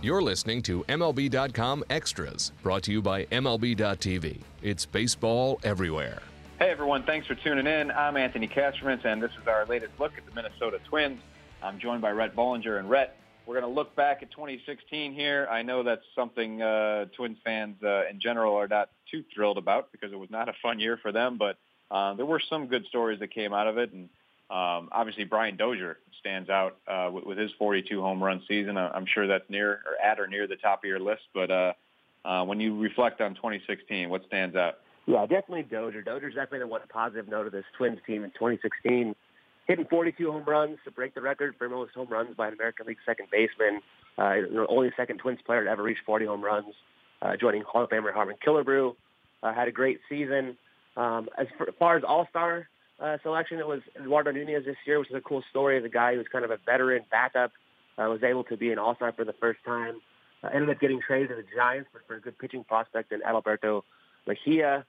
You're listening to MLB.com Extras, brought to you by MLB.tv. It's baseball everywhere. Hey, everyone. Thanks for tuning in. I'm Anthony Kastramitz, and this is our latest look at the Minnesota Twins. I'm joined by Rhett Bollinger. And, Rhett, we're going to look back at 2016 here. I know that's something Twins fans in general are not too thrilled about because it was not a fun year for them, but there were some good stories that came out of it. And obviously, Brian Dozier stands out with his 42 home run season. I'm sure that's near the top of your list. But when you reflect on 2016, what stands out? Yeah, definitely Dozier. Dozier's definitely the one positive note of this Twins team in 2016. Hitting 42 home runs to break the record for most home runs by an American League second baseman. The only second Twins player to ever reach 40 home runs, joining Hall of Famer Harmon Killebrew. Had a great season. As far as All-Star selection, it was Eduardo Nunez this year, which is a cool story. The guy who was kind of a veteran backup was able to be an all-star for the first time. Ended up getting traded to the Giants, but for a good pitching prospect in Alberto Mejia.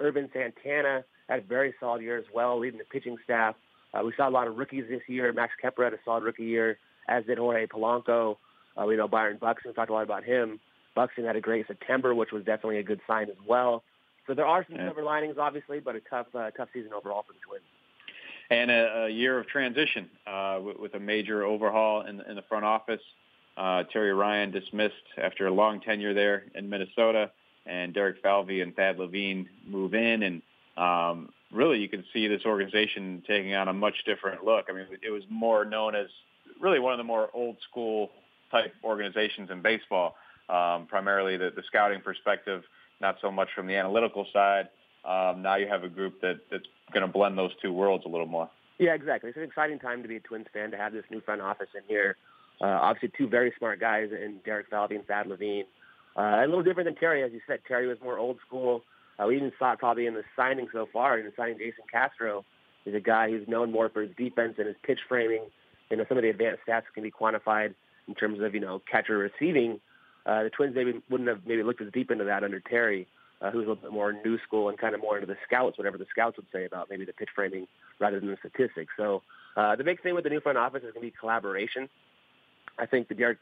Urban Santana had a very solid year as well, leading the pitching staff. We saw a lot of rookies this year. Max Kepra had a solid rookie year, as did Jorge Polanco. We know Byron Buxton, talked a lot about him. Buxton had a great September, which was definitely a good sign as well. So there are some silver linings, obviously, but a tough season overall for the Twins. And a year of transition with a major overhaul in the front office. Terry Ryan dismissed after a long tenure there in Minnesota, and Derek Falvey and Thad Levine move in. And really, you can see this organization taking on a much different look. I mean, it was more known as really one of the more old-school type organizations in baseball, primarily the scouting perspective, not so much from the analytical side. Now you have a group that's going to blend those two worlds a little more. Yeah, exactly. It's an exciting time to be a Twins fan, to have this new front office in here. Obviously, two very smart guys in Derek Falvey and Thad Levine. A little different than Terry, as you said. Terry was more old school. We even saw it probably in the signing so far, in signing Jason Castro. He's a guy who's known more for his defense and his pitch framing. You know, some of the advanced stats can be quantified in terms of, you know, catcher receiving. The Twins maybe wouldn't have looked as deep into that under Terry, who was a little bit more new school and kind of more into the scouts, whatever the scouts would say about maybe the pitch framing rather than the statistics. So the big thing with the new front office is going to be collaboration. I think that Derek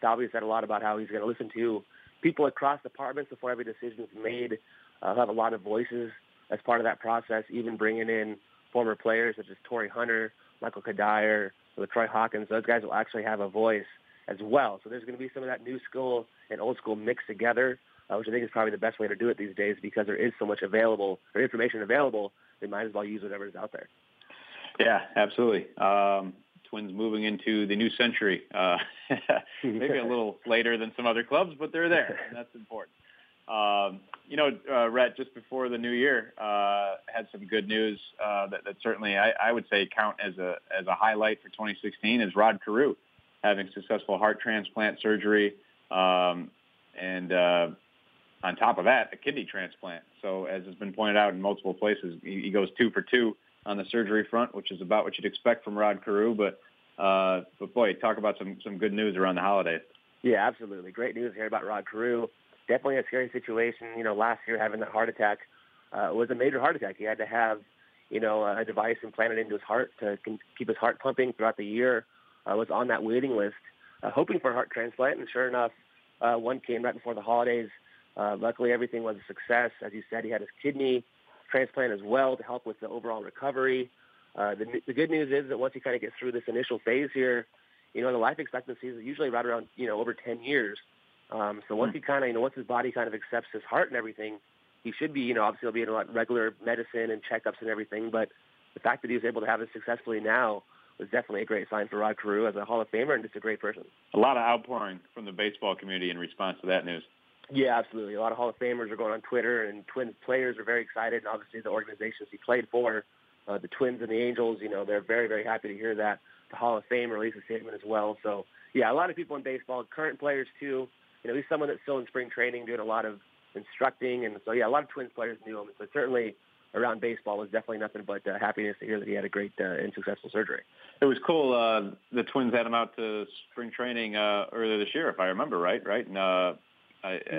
Falvey said a lot about how he's going to listen to people across departments before every decision is made. Have a lot of voices as part of that process, even bringing in former players such as Torrey Hunter, Michael Kadire, LaTroy Hawkins. Those guys will actually have a voice as well. So there's going to be some of that new school and old school mixed together, which I think is probably the best way to do it these days, because there is so much available, or information available, they might as well use whatever is out there. Yeah, absolutely. Twins moving into the new century, maybe a little later than some other clubs, but they're there, and that's important. You know, Rhett, just before the new year, had some good news that certainly I would say count as a highlight for 2016 is Rod Carew having successful heart transplant surgery, and on top of that, a kidney transplant. So as has been pointed out in multiple places, he goes 2 for 2 on the surgery front, which is about what you'd expect from Rod Carew. But boy, talk about some good news around the holidays. Yeah, absolutely. Great news here about Rod Carew. Definitely a scary situation. You know, last year having that heart attack was a major heart attack. He had to have, you know, a device implanted into his heart to keep his heart pumping throughout the year. Was on that waiting list, hoping for a heart transplant, and sure enough, one came right before the holidays. Luckily, everything was a success. As you said, he had his kidney transplant as well to help with the overall recovery. The good news is that once he kind of gets through this initial phase here, you know, the life expectancy is usually right around, you know, over 10 years. So once he kind of, you know, once his body kind of accepts his heart and everything, he should be, you know, obviously he'll be in a lot of regular medicine and checkups and everything. But the fact that he was able to have this successfully now was definitely a great sign for Rod Carew as a Hall of Famer and just a great person. A lot of outpouring from the baseball community in response to that news. Yeah, absolutely. A lot of Hall of Famers are going on Twitter, and Twins players are very excited. And obviously the organizations he played for, the Twins and the Angels, you know, they're very, very happy to hear that. The Hall of Fame released a statement as well. So, yeah, a lot of people in baseball, current players too. You know, he's someone that's still in spring training doing a lot of instructing. And so, yeah, a lot of Twins players knew him. So certainly around baseball was definitely nothing but happiness to hear that he had a great and successful surgery. It was cool. The Twins had him out to spring training earlier this year, if I remember right? And,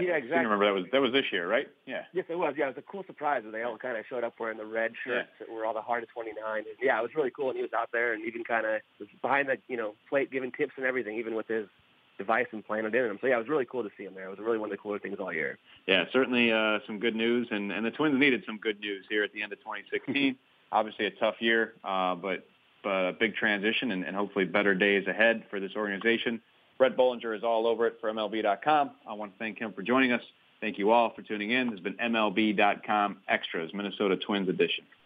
yeah, exactly. I can't remember that was this year, right? Yeah. Yes, it was. Yeah, it was a cool surprise that they all kind of showed up wearing the red shirts that were all the heart of 29. And, yeah, it was really cool, and he was out there and even kind of was behind the plate giving tips and everything, even with his device and planted in him. So, yeah, it was really cool to see him there. It was really one of the cooler things all year. Yeah, certainly some good news, and the Twins needed some good news here at the end of 2016. Obviously a tough year, but a big transition and hopefully better days ahead for this organization. Rhett Bollinger is all over it for MLB.com. I want to thank him for joining us. Thank you all for tuning in. This has been MLB.com Extras, Minnesota Twins Edition.